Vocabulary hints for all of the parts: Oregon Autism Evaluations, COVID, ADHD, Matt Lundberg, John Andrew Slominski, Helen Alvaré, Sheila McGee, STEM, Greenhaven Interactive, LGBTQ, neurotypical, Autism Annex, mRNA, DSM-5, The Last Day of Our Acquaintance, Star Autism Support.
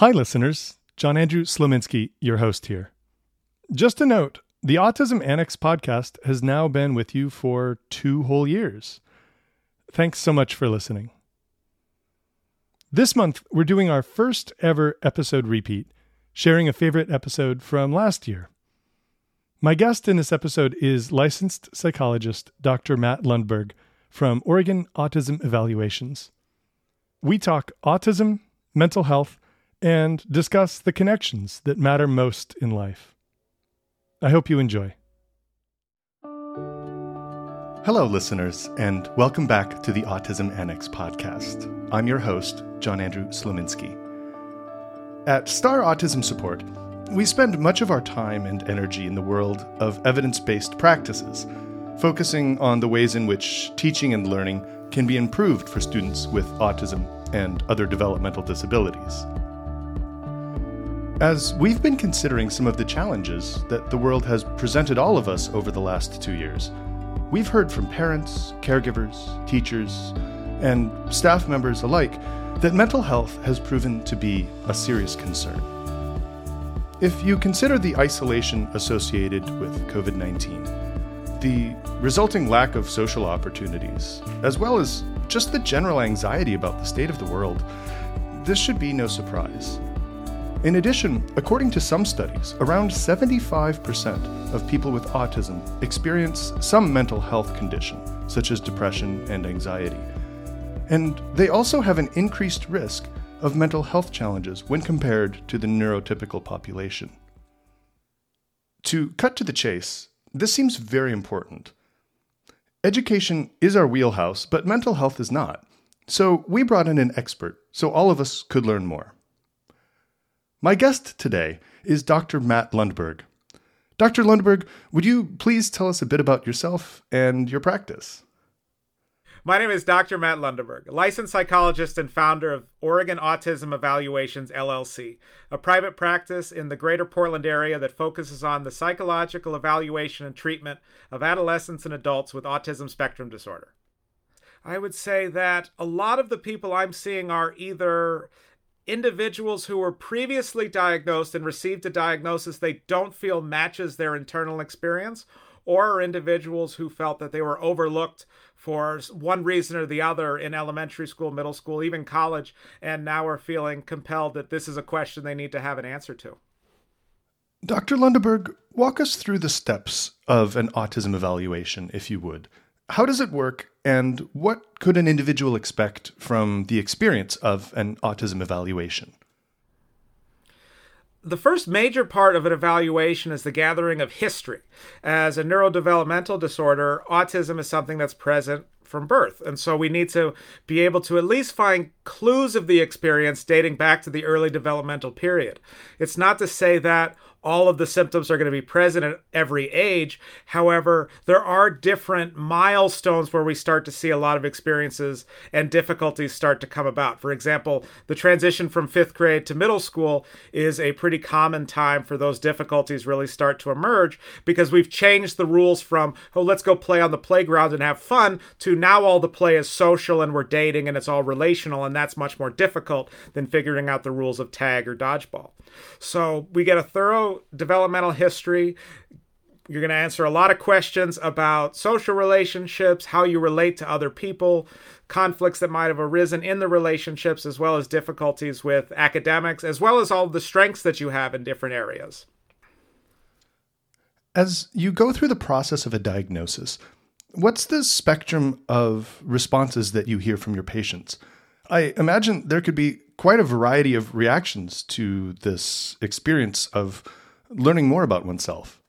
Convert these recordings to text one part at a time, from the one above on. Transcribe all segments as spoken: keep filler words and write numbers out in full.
Hi, listeners. John Andrew Slominski, your host here. Just a note, the Autism Annex podcast has now been with you for two whole years. Thanks so much for listening. This month, we're doing our first ever episode repeat, sharing a favorite episode from last year. My guest in this episode is licensed psychologist Doctor Matt Lundberg from Oregon Autism Evaluations. We talk autism, mental health, and discuss the connections that matter most in life. I hope you enjoy. Hello, listeners, and welcome back to the Autism Annex podcast. I'm your host, John Andrew Slominski. At Star Autism Support, we spend much of our time and energy in the world of evidence-based practices, focusing on the ways in which teaching and learning can be improved for students with autism and other developmental disabilities. As we've been considering some of the challenges that the world has presented all of us over the last two years, we've heard from parents, caregivers, teachers, and staff members alike that mental health has proven to be a serious concern. If you consider the isolation associated with COVID nineteen, the resulting lack of social opportunities, as well as just the general anxiety about the state of the world, this should be no surprise. In addition, according to some studies, around seventy-five percent of people with autism experience some mental health condition, such as depression and anxiety. And they also have an increased risk of mental health challenges when compared to the neurotypical population. To cut to the chase, this seems very important. Education is our wheelhouse, but mental health is not. So we brought in an expert so all of us could learn more. My guest today is Doctor Matt Lundberg. Doctor Lundberg, would you please tell us a bit about yourself and your practice? My name is Doctor Matt Lundberg, a licensed psychologist and founder of Oregon Autism Evaluations, L L C, a private practice in the greater Portland area that focuses on the psychological evaluation and treatment of adolescents and adults with autism spectrum disorder. I would say that a lot of the people I'm seeing are either individuals who were previously diagnosed and received a diagnosis they don't feel matches their internal experience, or are individuals who felt that they were overlooked for one reason or the other in elementary school, middle school, even college, and now are feeling compelled that this is a question they need to have an answer to. Doctor Lundberg, walk us through the steps of an autism evaluation, if you would. How does it work, and what could an individual expect from the experience of an autism evaluation? The first major part of an evaluation is the gathering of history. As a neurodevelopmental disorder, autism is something that's present from birth, and so we need to be able to at least find clues of the experience dating back to the early developmental period. It's not to say that all of the symptoms are going to be present at every age. However, there are different milestones where we start to see a lot of experiences and difficulties start to come about. For example, the transition from fifth grade to middle school is a pretty common time for those difficulties really start to emerge, because we've changed the rules from, oh, let's go play on the playground and have fun, to now all the play is social and we're dating and it's all relational, and that's much more difficult than figuring out the rules of tag or dodgeball. So we get a thorough developmental history. You're going to answer a lot of questions about social relationships, how you relate to other people, conflicts that might have arisen in the relationships, as well as difficulties with academics, as well as all the strengths that you have in different areas. As you go through the process of a diagnosis, what's the spectrum of responses that you hear from your patients? I imagine there could be quite a variety of reactions to this experience of learning more about oneself.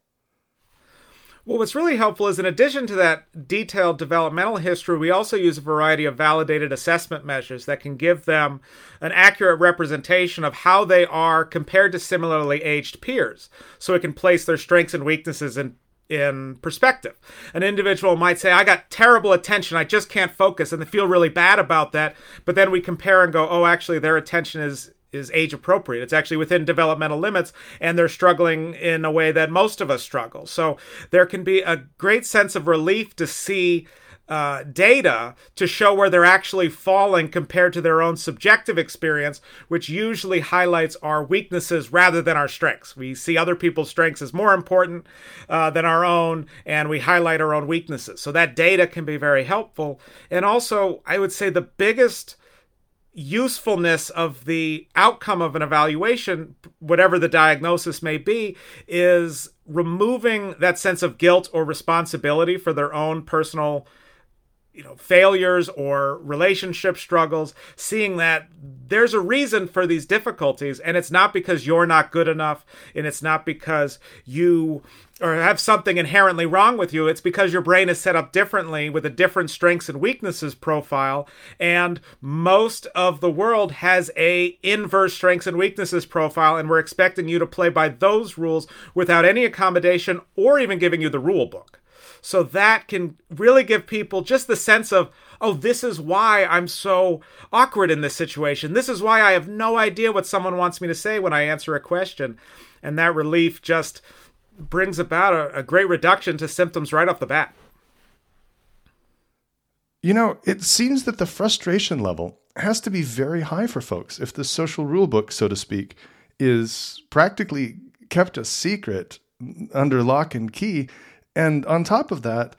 Well, what's really helpful is, in addition to that detailed developmental history, we also use a variety of validated assessment measures that can give them an accurate representation of how they are compared to similarly aged peers, so it can place their strengths and weaknesses in in perspective. An individual might say, I got terrible attention, I just can't focus, and they feel really bad about that. But then we compare and go, oh, actually their attention is is age appropriate. It's actually within developmental limits, and they're struggling in a way that most of us struggle. So there can be a great sense of relief to see uh, data to show where they're actually falling compared to their own subjective experience, which usually highlights our weaknesses rather than our strengths. We see other people's strengths as more important uh, than our own, and we highlight our own weaknesses. So that data can be very helpful. And also, I would say the biggest usefulness of the outcome of an evaluation, whatever the diagnosis may be, is removing that sense of guilt or responsibility for their own personal, you know, failures or relationship struggles, seeing that there's a reason for these difficulties, and it's not because you're not good enough, and it's not because you or have something inherently wrong with you. It's because your brain is set up differently with a different strengths and weaknesses profile. And most of the world has a inverse strengths and weaknesses profile, and we're expecting you to play by those rules without any accommodation or even giving you the rule book. So that can really give people just the sense of, oh, this is why I'm so awkward in this situation. This is why I have no idea what someone wants me to say when I answer a question. And that relief just brings about a, a great reduction to symptoms right off the bat. You know, it seems that the frustration level has to be very high for folks if the social rule book, so to speak, is practically kept a secret under lock and key. And on top of that,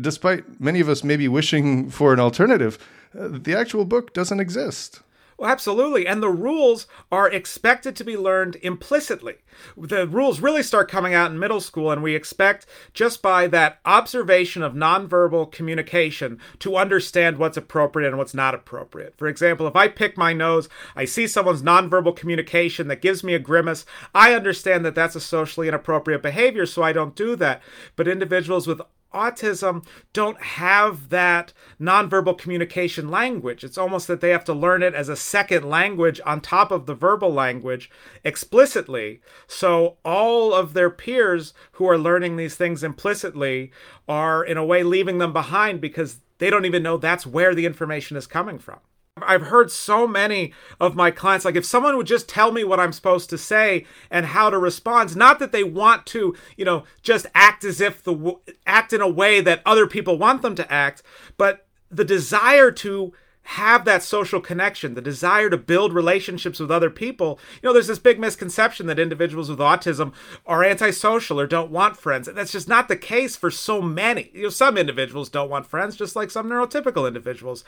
despite many of us maybe wishing for an alternative, the actual book doesn't exist. Well, absolutely. And the rules are expected to be learned implicitly. The rules really start coming out in middle school, and we expect just by that observation of nonverbal communication to understand what's appropriate and what's not appropriate. For example, if I pick my nose, I see someone's nonverbal communication that gives me a grimace, I understand that that's a socially inappropriate behavior, so I don't do that. But individuals with autism don't have that nonverbal communication language. It's almost that they have to learn it as a second language on top of the verbal language explicitly. So all of their peers who are learning these things implicitly are in a way leaving them behind because they don't even know that's where the information is coming from. I've heard so many of my clients, like if someone would just tell me what I'm supposed to say and how to respond, not that they want to, you know, just act as if the act in a way that other people want them to act, but the desire to have that social connection, the desire to build relationships with other people. You know, there's this big misconception that individuals with autism are antisocial or don't want friends. And that's just not the case for so many. You know, some individuals don't want friends, just like some neurotypical individuals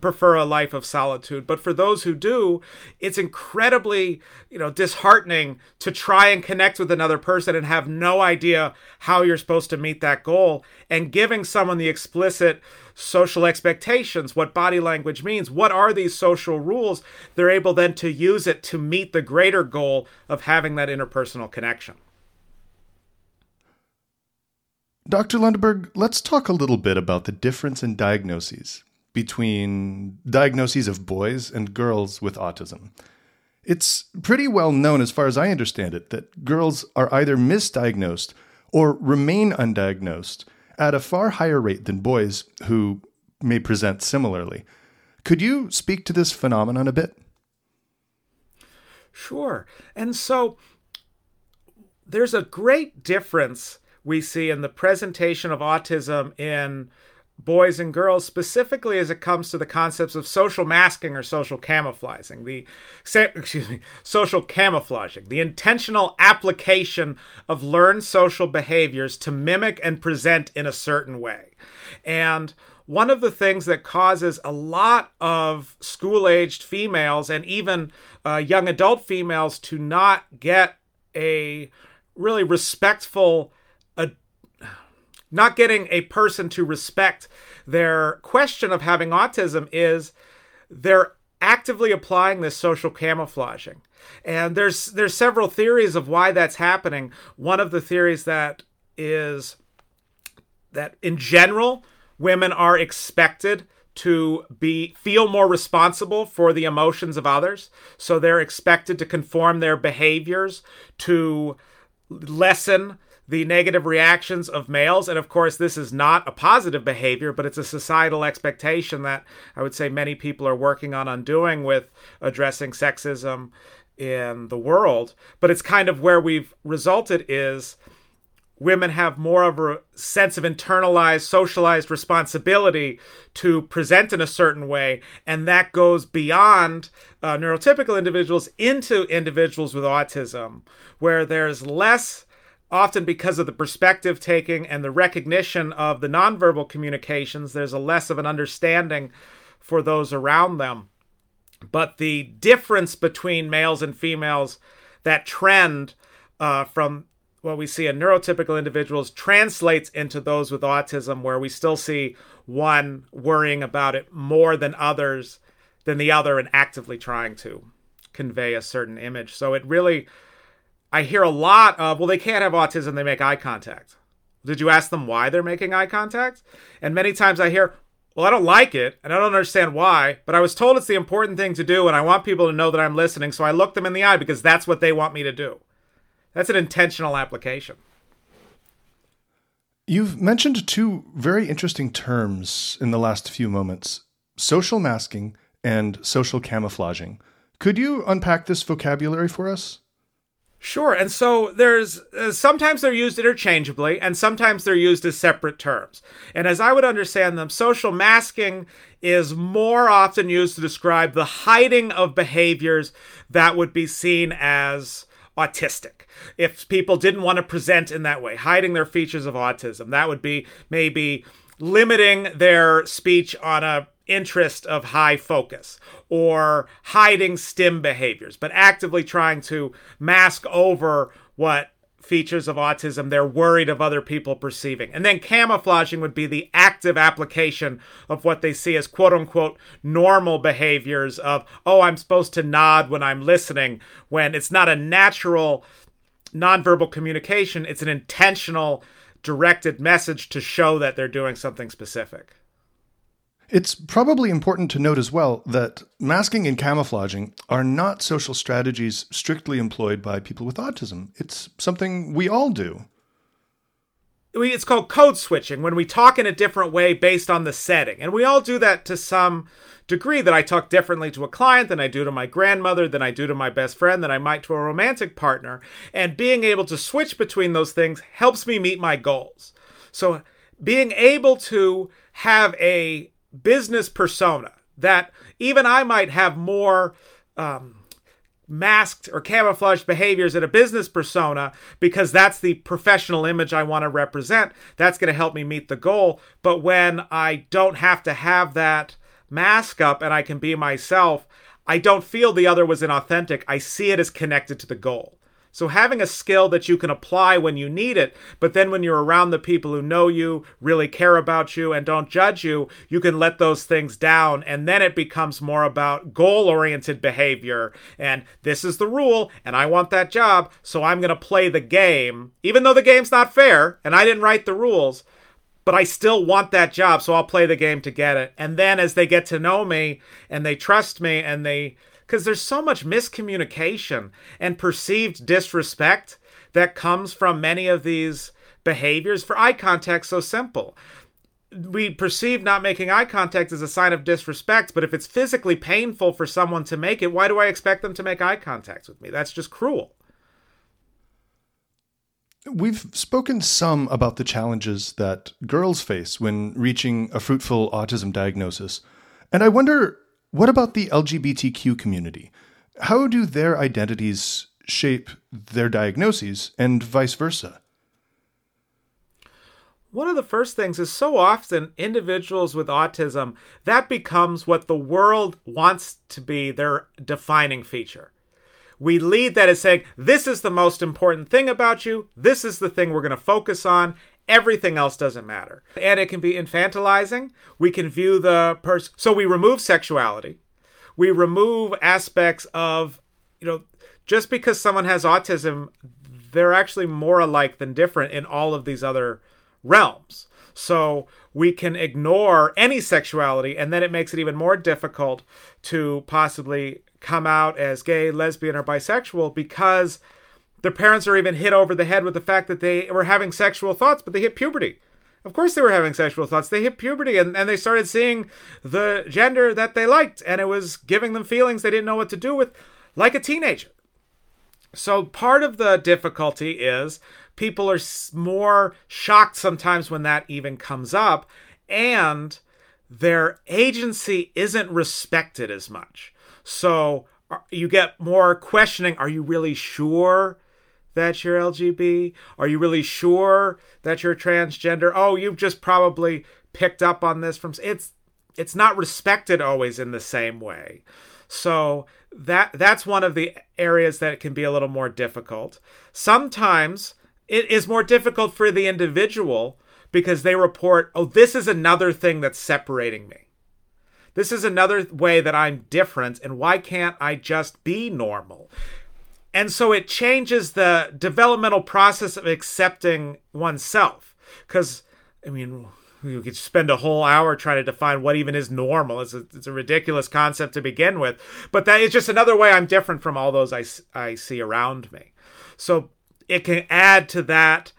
prefer a life of solitude. But for those who do, it's incredibly, you know, disheartening to try and connect with another person and have no idea how you're supposed to meet that goal. And giving someone the explicit social expectations, what body language means, what are these social rules, they're able then to use it to meet the greater goal of having that interpersonal connection. Doctor Lundberg, let's talk a little bit about the difference in diagnoses between diagnoses of boys and girls with autism. It's pretty well known, as far as I understand it, that girls are either misdiagnosed or remain undiagnosed at a far higher rate than boys who may present similarly. Could you speak to this phenomenon a bit? Sure. And so there's a great difference we see in the presentation of autism in boys and girls, specifically as it comes to the concepts of social masking or social camouflaging, the excuse me, social camouflaging, the intentional application of learned social behaviors to mimic and present in a certain way. And one of the things that causes a lot of school-aged females and even uh, young adult females to not get a really respectful Not getting a person to respect their question of having autism is they're actively applying this social camouflaging. And there's there's several theories of why that's happening. One of the theories that is that in general, women are expected to be feel more responsible for the emotions of others. So they're expected to conform their behaviors to lessen the negative reactions of males. And of course, this is not a positive behavior, but it's a societal expectation that I would say many people are working on undoing with addressing sexism in the world. But it's kind of where we've resulted is women have more of a sense of internalized, socialized responsibility to present in a certain way. And that goes beyond uh, neurotypical individuals into individuals with autism, where there's less, often because of the perspective taking and the recognition of the nonverbal communications, there's a less of an understanding for those around them. But the difference between males and females, that trend uh, from what we see in neurotypical individuals translates into those with autism, where we still see one worrying about it more than others, than the other, and actively trying to convey a certain image. So it really, I hear a lot of, well, they can't have autism, they make eye contact. Did you ask them why they're making eye contact? And many times I hear, well, I don't like it, and I don't understand why, but I was told it's the important thing to do, and I want people to know that I'm listening, so I look them in the eye because that's what they want me to do. That's an intentional application. You've mentioned two very interesting terms in the last few moments, social masking and social camouflaging. Could you unpack this vocabulary for us? Sure. And so there's uh, sometimes they're used interchangeably, and sometimes they're used as separate terms. And as I would understand them, social masking is more often used to describe the hiding of behaviors that would be seen as autistic. If people didn't want to present in that way, hiding their features of autism, that would be maybe limiting their speech on a interest of high focus, or hiding STEM behaviors, but actively trying to mask over what features of autism they're worried of other people perceiving. And then camouflaging would be the active application of what they see as quote unquote normal behaviors of, oh, I'm supposed to nod when I'm listening, when it's not a natural nonverbal communication. It's an intentional directed message to show that they're doing something specific. It's probably important to note as well that masking and camouflaging are not social strategies strictly employed by people with autism. It's something we all do. It's called code switching, when we talk in a different way based on the setting. And we all do that to some degree, that I talk differently to a client than I do to my grandmother, than I do to my best friend, than I might to a romantic partner. And being able to switch between those things helps me meet my goals. So being able to have a business persona that even I might have more um, masked or camouflaged behaviors in a business persona, because that's the professional image I want to represent. That's going to help me meet the goal. But when I don't have to have that mask up and I can be myself, I don't feel the other was inauthentic. I see it as connected to the goal. So having a skill that you can apply when you need it, but then when you're around the people who know you, really care about you, and don't judge you, you can let those things down. And then it becomes more about goal-oriented behavior. And this is the rule, and I want that job, so I'm going to play the game, even though the game's not fair, and I didn't write the rules, but I still want that job, so I'll play the game to get it. And then as they get to know me, and they trust me, and they... because there's so much miscommunication and perceived disrespect that comes from many of these behaviors. For eye contact, so simple. We perceive not making eye contact as a sign of disrespect, but if it's physically painful for someone to make it, why do I expect them to make eye contact with me? That's just cruel. We've spoken some about the challenges that girls face when reaching a fruitful autism diagnosis. And I wonder, what about the L G B T Q community? How do their identities shape their diagnoses and vice versa? One of the first things is, so often individuals with autism, that becomes what the world wants to be their defining feature. We lead that as saying, this is the most important thing about you. This is the thing we're going to focus on. Everything else doesn't matter. And it can be infantilizing. We can view the person. So we remove sexuality. We remove aspects of, you know, just because someone has autism, they're actually more alike than different in all of these other realms. So we can ignore any sexuality, and then it makes it even more difficult to possibly come out as gay, lesbian, or bisexual, because their parents are even hit over the head with the fact that they were having sexual thoughts, but they hit puberty. Of course they were having sexual thoughts. They hit puberty, and, and they started seeing the gender that they liked, and it was giving them feelings they didn't know what to do with, like a teenager. So part of the difficulty is people are more shocked sometimes when that even comes up, and their agency isn't respected as much. So you get more questioning. Are you really sure that you're L G B? Are you really sure that you're transgender? Oh, you've just probably picked up on this from... It's it's not respected always in the same way. So that that's one of the areas that it can be a little more difficult. Sometimes it is more difficult for the individual because they report, oh, this is another thing that's separating me. This is another way that I'm different, and why can't I just be normal? And so it changes the developmental process of accepting oneself. Because, I mean, you could spend a whole hour trying to define what even is normal. It's a, it's a ridiculous concept to begin with. But that is just another way I'm different from all those I, I see around me. So it can add to that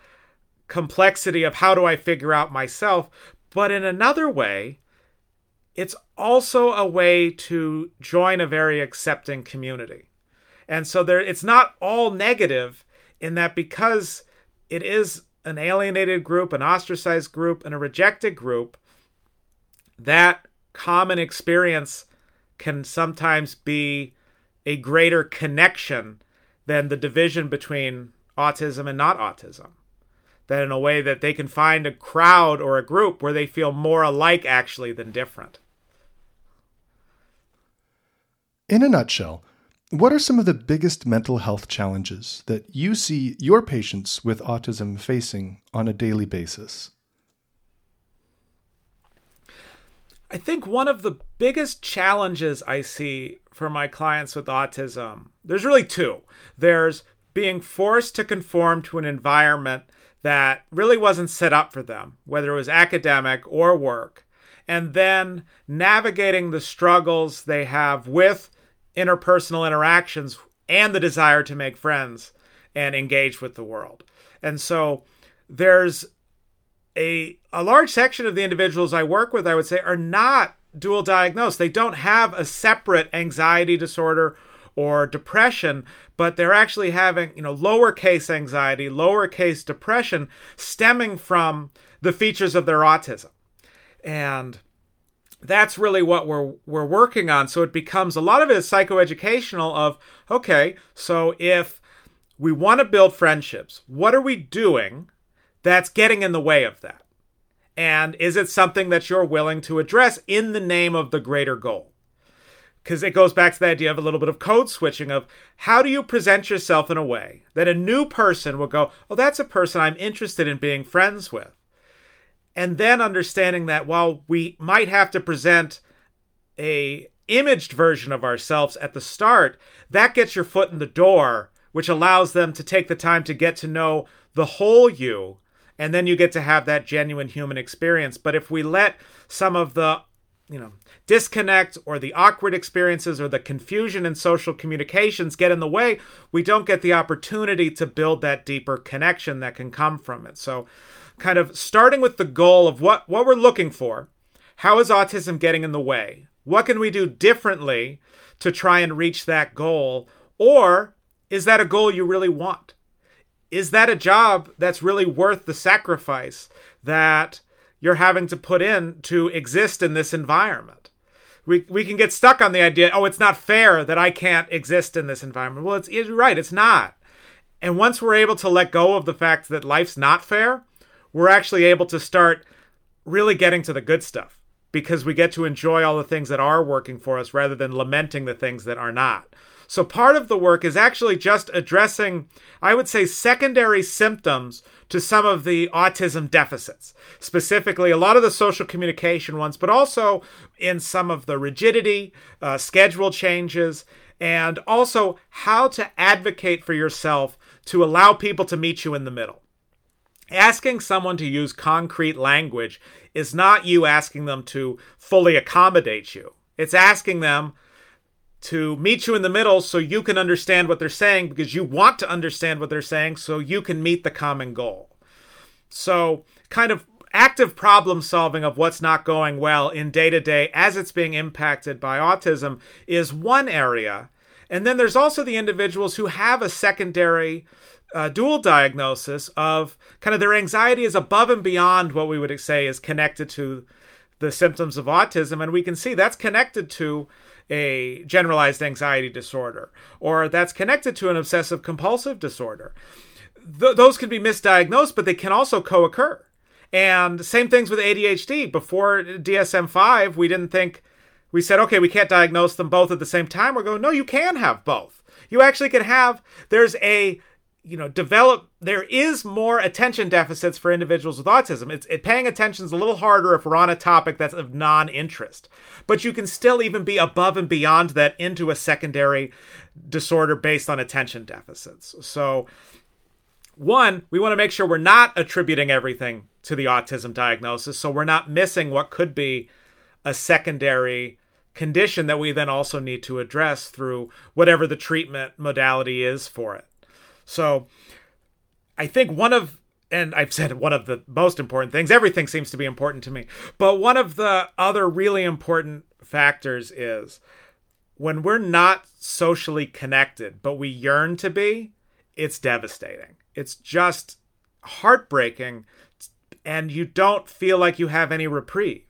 complexity of how do I figure out myself. But in another way, it's also a way to join a very accepting community. And so there, it's not all negative in that, because it is an alienated group, an ostracized group, and a rejected group, that common experience can sometimes be a greater connection than the division between autism and not autism. That in a way that they can find a crowd or a group where they feel more alike actually than different. In a nutshell, what are some of the biggest mental health challenges that you see your patients with autism facing on a daily basis? I think one of the biggest challenges I see for my clients with autism, there's really two. There's being forced to conform to an environment that really wasn't set up for them, whether it was academic or work, and then navigating the struggles they have with interpersonal interactions and the desire to make friends and engage with the world. And so there's a a large section of the individuals I work with, I would say, are not dual diagnosed. They don't have a separate anxiety disorder or depression, but they're actually having, you know, lowercase anxiety, lowercase depression stemming from the features of their autism. And that's really what we're we're working on. So it becomes, a lot of it is psychoeducational of, okay, so if we want to build friendships, what are we doing that's getting in the way of that? And is it something that you're willing to address in the name of the greater goal? Because it goes back to the idea of a little bit of code switching of how do you present yourself in a way that a new person will go, oh, that's a person I'm interested in being friends with. And then understanding that while we might have to present a imaged version of ourselves at the start, that gets your foot in the door, which allows them to take the time to get to know the whole you. And then you get to have that genuine human experience. But if we let some of the, you know, disconnect or the awkward experiences or the confusion in social communications get in the way, we don't get the opportunity to build that deeper connection that can come from it. So kind of starting with the goal of what, what we're looking for. How is autism getting in the way? What can we do differently to try and reach that goal? Or is that a goal you really want? Is that a job that's really worth the sacrifice that you're having to put in to exist in this environment? We we can get stuck on the idea, oh, it's not fair that I can't exist in this environment. Well, it's, you're right, it's not. And once we're able to let go of the fact that life's not fair, we're actually able to start really getting to the good stuff, because we get to enjoy all the things that are working for us rather than lamenting the things that are not. So part of the work is actually just addressing, I would say, secondary symptoms to some of the autism deficits, specifically a lot of the social communication ones, but also in some of the rigidity, uh, schedule changes, and also how to advocate for yourself to allow people to meet you in the middle. Asking someone to use concrete language is not you asking them to fully accommodate you. It's asking them to meet you in the middle so you can understand what they're saying, because you want to understand what they're saying so you can meet the common goal. So kind of active problem solving of what's not going well in day to day as it's being impacted by autism is one area. And then there's also the individuals who have a secondary uh, dual diagnosis of kind of their anxiety is above and beyond what we would say is connected to the symptoms of autism. And we can see that's connected to a generalized anxiety disorder, or that's connected to an obsessive compulsive disorder. Th- those can be misdiagnosed, but they can also co-occur. And same things with A D H D. Before D S M five, we didn't think, we said, okay, we can't diagnose them both at the same time. We're going, no, you can have both. You actually can have, there's a, you know, develop, there is more attention deficits for individuals with autism. It's it, paying attention is a little harder if we're on a topic that's of non-interest. But you can still even be above and beyond that into a secondary disorder based on attention deficits. So one, we want to make sure we're not attributing everything to the autism diagnosis, so we're not missing what could be a secondary condition that we then also need to address through whatever the treatment modality is for it. So I think one of, and I've said one of the most important things, everything seems to be important to me, but one of the other really important factors is when we're not socially connected, but we yearn to be, it's devastating. It's just heartbreaking, and you don't feel like you have any reprieve.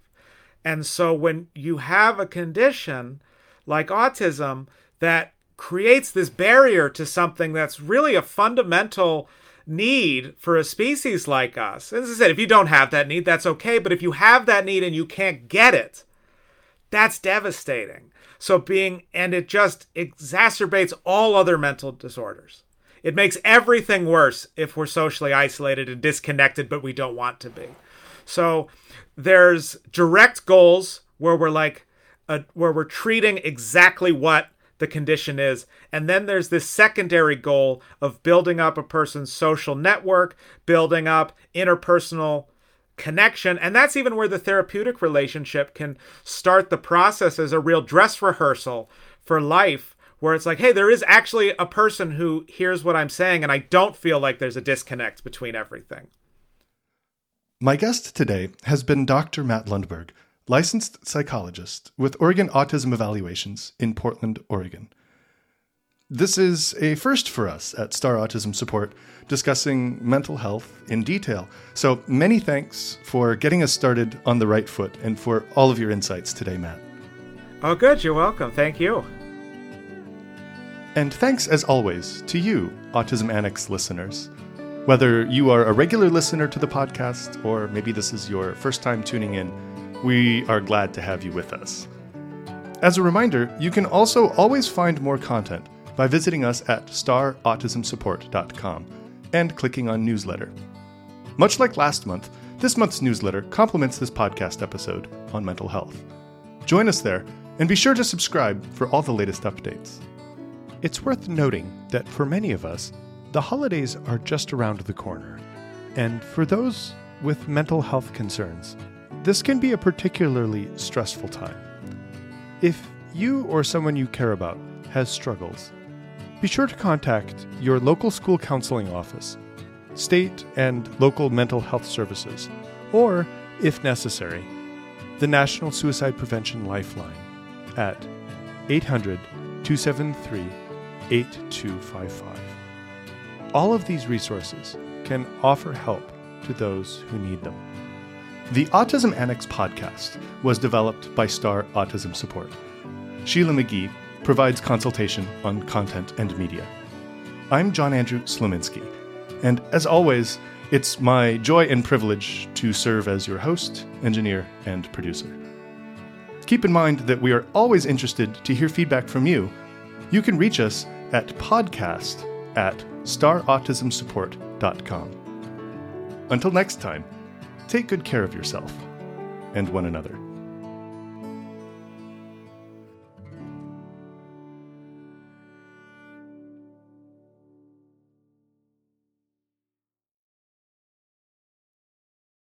And so when you have a condition like autism that creates this barrier to something that's really a fundamental need for a species like us, as I said, if you don't have that need, that's okay. But if you have that need and you can't get it, that's devastating. So being, and it just exacerbates all other mental disorders. It makes everything worse if we're socially isolated and disconnected, but we don't want to be. So there's direct goals where we're like, uh, where we're treating exactly what the condition is. And then there's this secondary goal of building up a person's social network, building up interpersonal connection. And that's even where the therapeutic relationship can start the process as a real dress rehearsal for life, where it's like, hey, there is actually a person who hears what I'm saying, and I don't feel like there's a disconnect between everything. My guest today has been Doctor Matt Lundberg, licensed psychologist with Oregon Autism Evaluations in Portland, Oregon. This is a first for us at Star Autism Support, discussing mental health in detail. So many thanks for getting us started on the right foot and for all of your insights today, Matt. Oh, good. You're welcome. Thank you. And thanks, as always, to you, Autism Annex listeners. Whether you are a regular listener to the podcast, or maybe this is your first time tuning in, we are glad to have you with us. As a reminder, you can also always find more content by visiting us at star autism support dot com and clicking on newsletter. Much like last month, this month's newsletter complements this podcast episode on mental health. Join us there, and be sure to subscribe for all the latest updates. It's worth noting that for many of us, the holidays are just around the corner. And for those with mental health concerns, this can be a particularly stressful time. If you or someone you care about has struggles, be sure to contact your local school counseling office, state and local mental health services, or, if necessary, the National Suicide Prevention Lifeline at eight hundred two seven three eight two five five. All of these resources can offer help to those who need them. The Autism Annex podcast was developed by Star Autism Support. Sheila McGee provides consultation on content and media. I'm John Andrew Slominski, and as always, it's my joy and privilege to serve as your host, engineer, and producer. Keep in mind that we are always interested to hear feedback from you. You can reach us at podcast at star autism support dot com. Until next time, take good care of yourself and one another.